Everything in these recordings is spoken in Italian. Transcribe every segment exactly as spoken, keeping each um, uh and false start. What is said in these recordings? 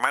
Ma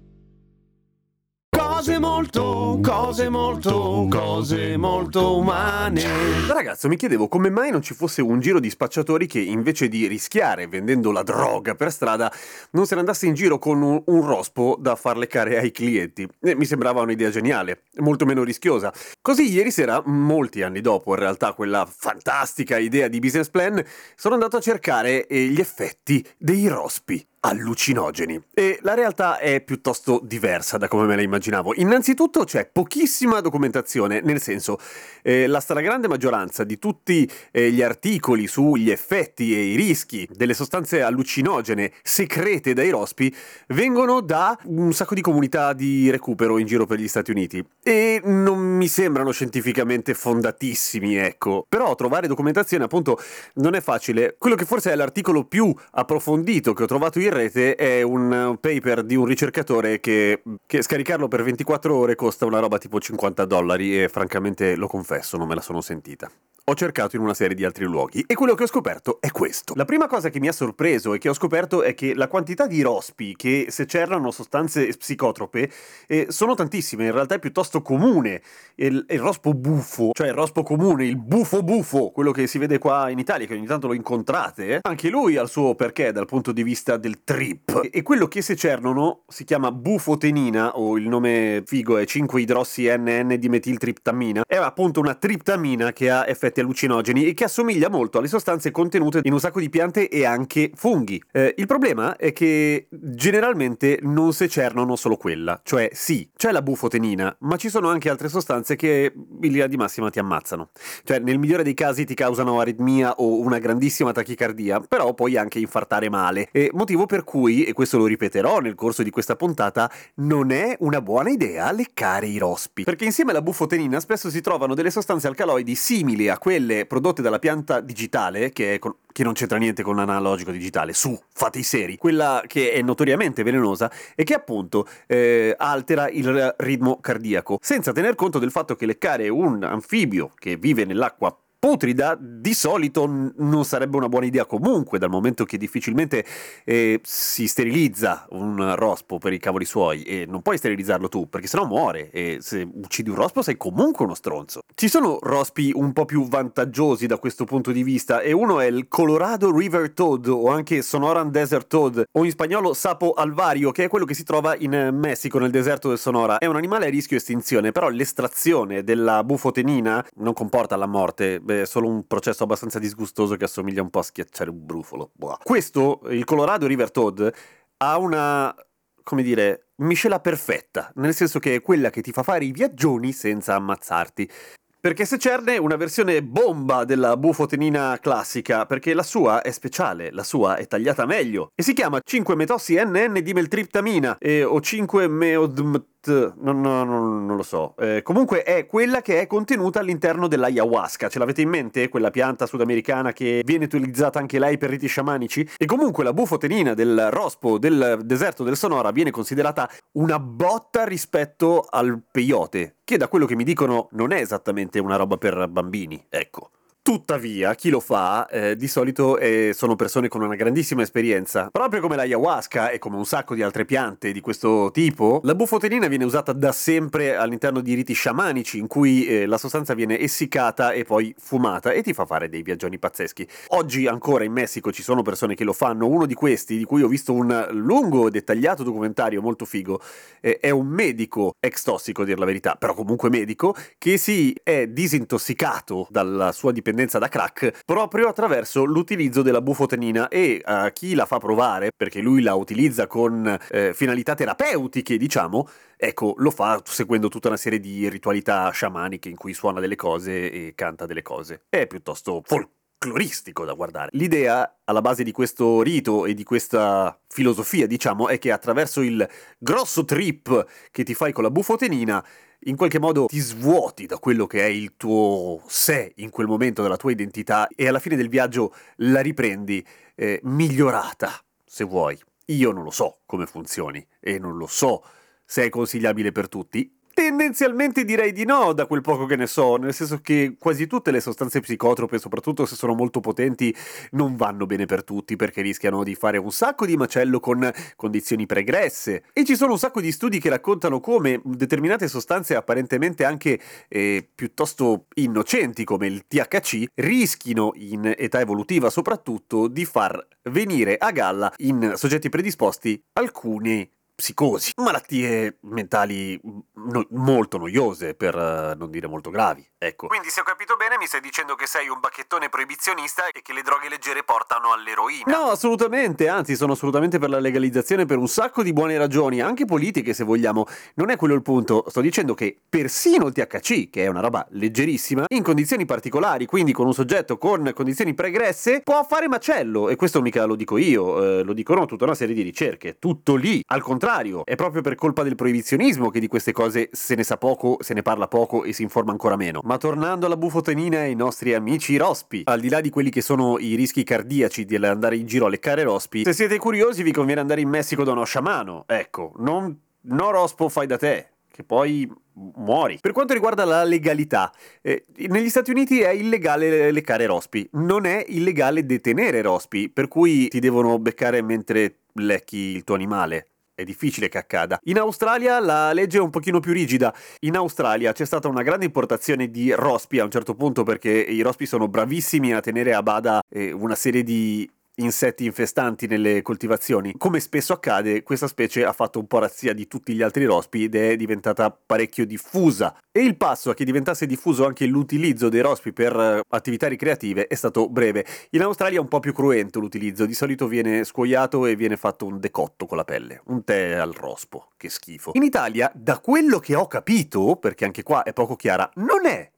Cose molto, cose molto, cose molto umane. Ragazzo, mi chiedevo come mai non ci fosse un giro di spacciatori che invece di rischiare vendendo la droga per strada non se ne andasse in giro con un, un rospo da far leccare ai clienti. E mi sembrava un'idea geniale, molto meno rischiosa. Così ieri sera, molti anni dopo in realtà quella fantastica idea di business plan, sono andato a cercare eh, gli effetti dei rospi allucinogeni. E la realtà è piuttosto diversa da come me la immaginavo. Innanzitutto c'è pochissima documentazione, nel senso eh, la stragrande maggioranza di tutti eh, gli articoli sugli effetti e i rischi delle sostanze allucinogene secrete dai rospi vengono da un sacco di comunità di recupero in giro per gli Stati Uniti e non mi sembrano scientificamente fondatissimi, ecco. Però trovare documentazione appunto non è facile. Quello che forse è l'articolo più approfondito che ho trovato ieri rete è un paper di un ricercatore che, che scaricarlo per ventiquattro ore costa una roba tipo cinquanta dollari e francamente lo confesso non me la sono sentita. Ho cercato in una serie di altri luoghi e quello che ho scoperto è questo. La prima cosa che mi ha sorpreso e che ho scoperto è che la quantità di rospi che secernano sostanze psicotrope eh, sono tantissime, in realtà è piuttosto comune. Il, il rospo buffo, cioè il rospo comune, il bufo bufo, quello che si vede qua in Italia, che ogni tanto lo incontrate, eh, anche lui ha il suo perché dal punto di vista del trip. E, e quello che secernono si chiama bufotenina, o il nome figo è cinque idrossi-N, N-Dimetiltriptamina, è appunto una triptamina che ha effetti allucinogeni e che assomiglia molto alle sostanze contenute in un sacco di piante e anche funghi. Eh, il problema è che generalmente non secernono solo quella, cioè sì, c'è la bufotenina, ma ci sono anche altre sostanze che in linea di massima ti ammazzano. Cioè nel migliore dei casi ti causano aritmia o una grandissima tachicardia, però puoi anche infartare male. E motivo per cui, e questo lo ripeterò nel corso di questa puntata, non è una buona idea leccare i rospi. Perché insieme alla bufotenina spesso si trovano delle sostanze alcaloidi simili a quelle prodotte dalla pianta digitale, che, è con... che non c'entra niente con l'analogico digitale, su, fate i seri, quella che è notoriamente velenosa e che appunto eh, altera il ritmo cardiaco, senza tener conto del fatto che leccare un anfibio che vive nell'acqua putrida di solito n- non sarebbe una buona idea comunque, dal momento che difficilmente eh, si sterilizza un rospo per i cavoli suoi e non puoi sterilizzarlo tu perché sennò muore e se uccidi un rospo sei comunque uno stronzo. Ci sono rospi un po' più vantaggiosi da questo punto di vista e uno è il Colorado River Toad o anche Sonoran Desert Toad o in spagnolo Sapo Alvario, che è quello che si trova in Messico nel deserto del Sonora. È un animale a rischio estinzione, però l'estrazione della bufotenina non comporta la morte. È solo un processo abbastanza disgustoso che assomiglia un po' a schiacciare un brufolo. Boh. Questo, il Colorado River Toad, ha una, come dire, miscela perfetta, nel senso che è quella che ti fa fare i viaggioni senza ammazzarti. Perché secerne una versione bomba della bufotenina classica, perché la sua è speciale, la sua è tagliata meglio. E si chiama cinque-metossi-N, N-Dimetiltriptamina, eh, o cinque-meod... No, no, no, non lo so. Eh, comunque è quella che è contenuta all'interno dell'ayahuasca. Ce l'avete in mente? Quella pianta sudamericana che viene utilizzata anche lei per riti sciamanici? E comunque la bufotenina del rospo del deserto del Sonora viene considerata una botta rispetto al peyote, che da quello che mi dicono non è esattamente una roba per bambini, ecco. Tuttavia, chi lo fa eh, di solito eh, sono persone con una grandissima esperienza. Proprio come la ayahuasca e come un sacco di altre piante di questo tipo, la bufotenina viene usata da sempre all'interno di riti sciamanici in cui eh, la sostanza viene essiccata e poi fumata e ti fa fare dei viaggioni pazzeschi. Oggi ancora in Messico ci sono persone che lo fanno. Uno di questi, di cui ho visto un lungo e dettagliato documentario molto figo, eh, è un medico ex tossico, a dir la verità, però comunque medico, che si è disintossicato dalla sua dipendenza dipendenza da crack proprio attraverso l'utilizzo della bufotenina, e a chi la fa provare, perché lui la utilizza con eh, finalità terapeutiche, diciamo, ecco, lo fa seguendo tutta una serie di ritualità sciamaniche in cui suona delle cose e canta delle cose. È piuttosto folcloristico da guardare. L'idea alla base di questo rito e di questa filosofia, diciamo, è che attraverso il grosso trip che ti fai con la bufotenina, in qualche modo ti svuoti da quello che è il tuo sé in quel momento, della tua identità, e alla fine del viaggio la riprendi eh, migliorata, se vuoi. Io non lo so come funzioni e non lo so se è consigliabile per tutti. Tendenzialmente direi di no, da quel poco che ne so, nel senso che quasi tutte le sostanze psicotrope, soprattutto se sono molto potenti, non vanno bene per tutti, perché rischiano di fare un sacco di macello con condizioni pregresse, e ci sono un sacco di studi che raccontano come determinate sostanze apparentemente anche eh, piuttosto innocenti, come il T H C, rischino in età evolutiva soprattutto di far venire a galla in soggetti predisposti alcuni psicosi, malattie mentali no- molto noiose, per uh, non dire molto gravi, ecco. Quindi, se ho capito bene, mi stai dicendo che sei un bacchettone proibizionista e che le droghe leggere portano all'eroina? No, assolutamente, anzi, sono assolutamente per la legalizzazione per un sacco di buone ragioni, anche politiche se vogliamo. Non è quello il punto, sto dicendo che persino il T H C, che è una roba leggerissima, in condizioni particolari, quindi con un soggetto con condizioni pregresse, può fare macello, e questo mica lo dico io, eh, lo dicono tutta una serie di ricerche, tutto lì. Al contrario, è proprio per colpa del proibizionismo che di queste cose se ne sa poco, se ne parla poco e si informa ancora meno. Ma tornando alla bufotenina e ai nostri amici rospi, al di là di quelli che sono i rischi cardiaci di andare in giro a leccare rospi, se siete curiosi vi conviene andare in Messico da uno sciamano, ecco, non no rospo fai da te, che poi muori. Per quanto riguarda la legalità, eh, negli Stati Uniti è illegale leccare rospi, non è illegale detenere rospi, per cui ti devono beccare mentre lecchi il tuo animale. È difficile che accada. In Australia la legge è un pochino più rigida. In Australia c'è stata una grande importazione di rospi a un certo punto, perché i rospi sono bravissimi a tenere a bada eh, una serie di insetti infestanti nelle coltivazioni. Come spesso accade, questa specie ha fatto un po' razzia di tutti gli altri rospi ed è diventata parecchio diffusa, e il passo a che diventasse diffuso anche l'utilizzo dei rospi per attività ricreative è stato breve. In Australia è un po' più cruento l'utilizzo, di solito viene scuoiato e viene fatto un decotto con la pelle, un tè al rospo, che schifo. In Italia, da quello che ho capito, perché anche qua è poco chiara, non è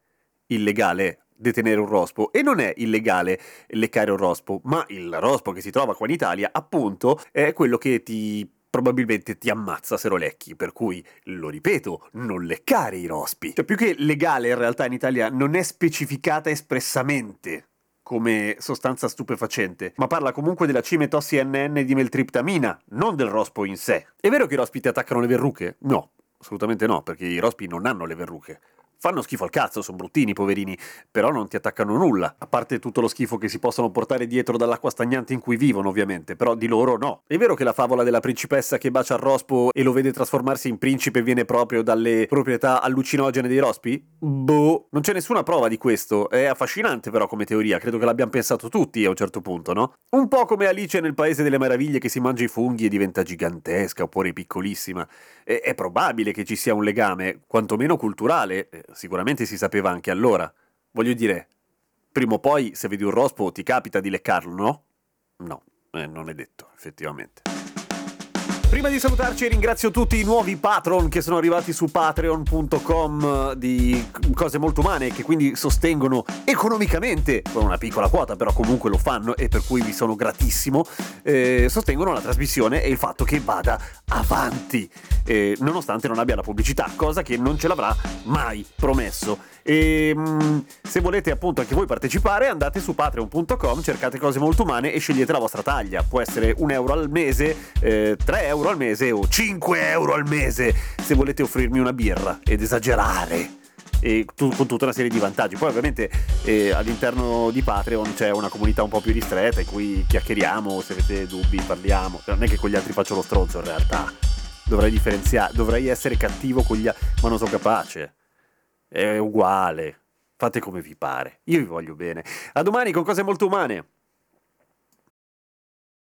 illegale detenere un rospo e non è illegale leccare un rospo, ma il rospo che si trova qua in Italia, appunto, è quello che ti probabilmente ti ammazza se lo lecchi, per cui, lo ripeto, non leccare i rospi. Cioè, più che legale, in realtà in Italia non è specificata espressamente come sostanza stupefacente, ma parla comunque della cinque metossi enne enne dimetiltriptamina, non del rospo in sé. È vero che i rospi ti attaccano le verruche? No, assolutamente no, perché i rospi non hanno le verruche. Fanno schifo al cazzo, sono bruttini, poverini, però non ti attaccano nulla, a parte tutto lo schifo che si possono portare dietro dall'acqua stagnante in cui vivono, ovviamente, però di loro no. È vero che la favola della principessa che bacia il rospo e lo vede trasformarsi in principe viene proprio dalle proprietà allucinogene dei rospi? Boh, non c'è nessuna prova di questo, è affascinante però come teoria, credo che l'abbiamo pensato tutti a un certo punto, no? Un po' come Alice nel Paese delle Meraviglie che si mangia i funghi e diventa gigantesca, oppure piccolissima. E- è probabile che ci sia un legame, quantomeno culturale. Sicuramente si sapeva anche allora. Voglio dire, prima o poi, se vedi un rospo, ti capita di leccarlo, no? No, eh, non è detto, effettivamente. Prima di salutarci ringrazio tutti i nuovi patron che sono arrivati su patreon punto com, di cose molto umane, che quindi sostengono economicamente, con una piccola quota però comunque lo fanno, e per cui vi sono gratissimo, eh, sostengono la trasmissione e il fatto che vada avanti, eh, nonostante non abbia la pubblicità, cosa che non ce l'avrà mai, promesso. E mh, se volete appunto anche voi partecipare, andate su patreon punto com, cercate Cose Molto Umane e scegliete la vostra taglia. Può essere un euro al mese, eh, tre euro al mese o cinque euro al mese, se volete offrirmi una birra ed esagerare, e tu, con tutta una serie di vantaggi. Poi ovviamente eh, all'interno di Patreon c'è una comunità un po' più ristretta in cui chiacchieriamo, se avete dubbi parliamo, non è che con gli altri faccio lo stronzo, in realtà dovrei differenziare, dovrei essere cattivo con gli altri, ma non sono capace. È uguale, fate come vi pare, io vi voglio bene. A domani con Cose Molto Umane.